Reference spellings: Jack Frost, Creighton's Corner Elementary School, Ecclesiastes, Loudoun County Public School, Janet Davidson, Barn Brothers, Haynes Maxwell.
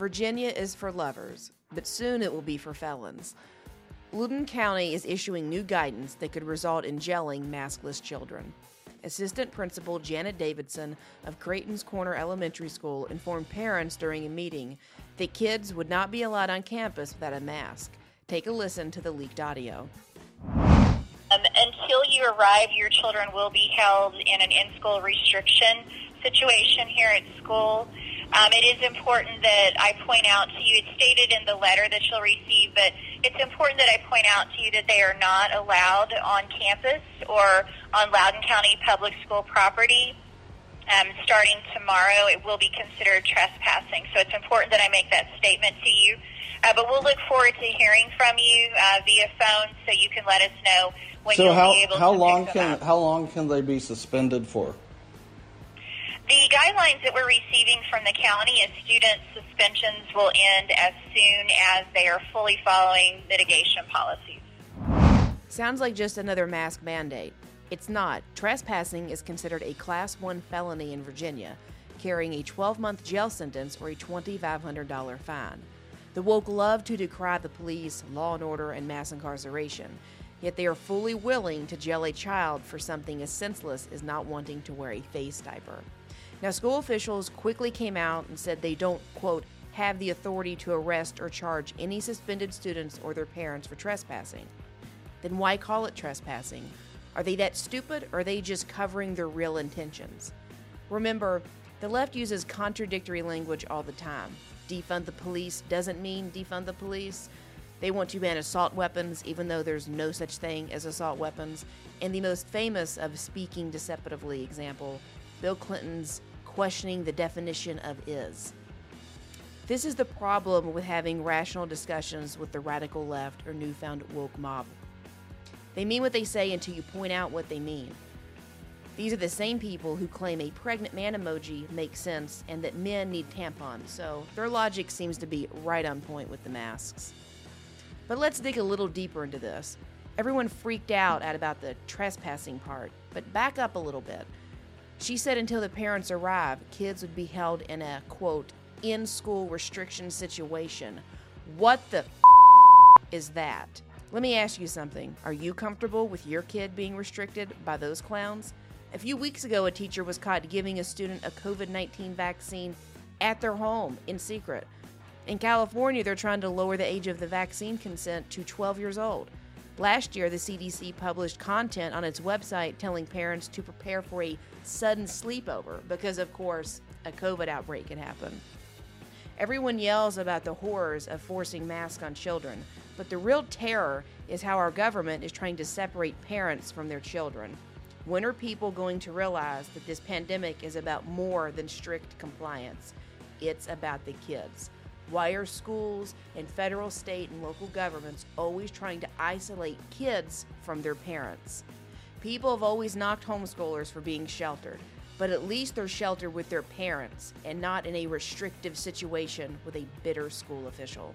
Virginia is for lovers, but soon it will be for felons. Loudoun County is issuing new guidance that could result in gelling maskless children. Assistant Principal Janet Davidson of Creighton's Corner Elementary School informed parents during a meeting that kids would not be allowed on campus without a mask. Take a listen to the leaked audio. Until you arrive, your children will be held in an in-school restriction situation here at school. It is important that I point out to you, it's stated in the letter that you'll receive, but it's important that I point out to you that they are not allowed on campus or on Loudoun County Public School property. Starting tomorrow, it will be considered trespassing. So it's important that I make that statement to you. But we'll look forward to hearing from you via phone, so you can let us know when you'll be able to pick them up. How long can they be suspended for? The guidelines that we're receiving from the county is student suspensions will end as soon as they are fully following mitigation policies. Sounds like just another mask mandate. It's not. Trespassing is considered a Class I felony in Virginia, carrying a 12-month jail sentence or a $2,500 fine. The woke love to decry the police, law and order, and mass incarceration, yet they are fully willing to jail a child for something as senseless as not wanting to wear a face diaper. Now, school officials quickly came out and said they don't, quote, have the authority to arrest or charge any suspended students or their parents for trespassing. Then why call it trespassing? Are they that stupid, or are they just covering their real intentions? Remember, the left uses contradictory language all the time. Defund the police doesn't mean defund the police. They want to ban assault weapons, even though there's no such thing as assault weapons. And the most famous of speaking deceptively example, Bill Clinton's questioning the definition of is. This is the problem with having rational discussions with the radical left or newfound woke mob. They mean what they say until you point out what they mean. These are the same people who claim a pregnant man emoji makes sense and that men need tampons, so their logic seems to be right on point with the masks. But let's dig a little deeper into this. Everyone freaked out about the trespassing part, but back up a little bit. She said until the parents arrive, kids would be held in a, quote, in-school restriction situation. What the is that? Let me ask you something. Are you comfortable with your kid being restricted by those clowns? A few weeks ago, a teacher was caught giving a student a COVID-19 vaccine at their home in secret. In California, they're trying to lower the age of the vaccine consent to 12 years old. Last year, the CDC published content on its website telling parents to prepare for a sudden sleepover because, of course, a COVID outbreak had happened. Everyone yells about the horrors of forcing masks on children, but the real terror is how our government is trying to separate parents from their children. When are people going to realize that this pandemic is about more than strict compliance? It's about the kids. Why are schools and federal, state, and local governments always trying to isolate kids from their parents? People have always knocked homeschoolers for being sheltered, but at least they're sheltered with their parents and not in a restrictive situation with a bitter school official.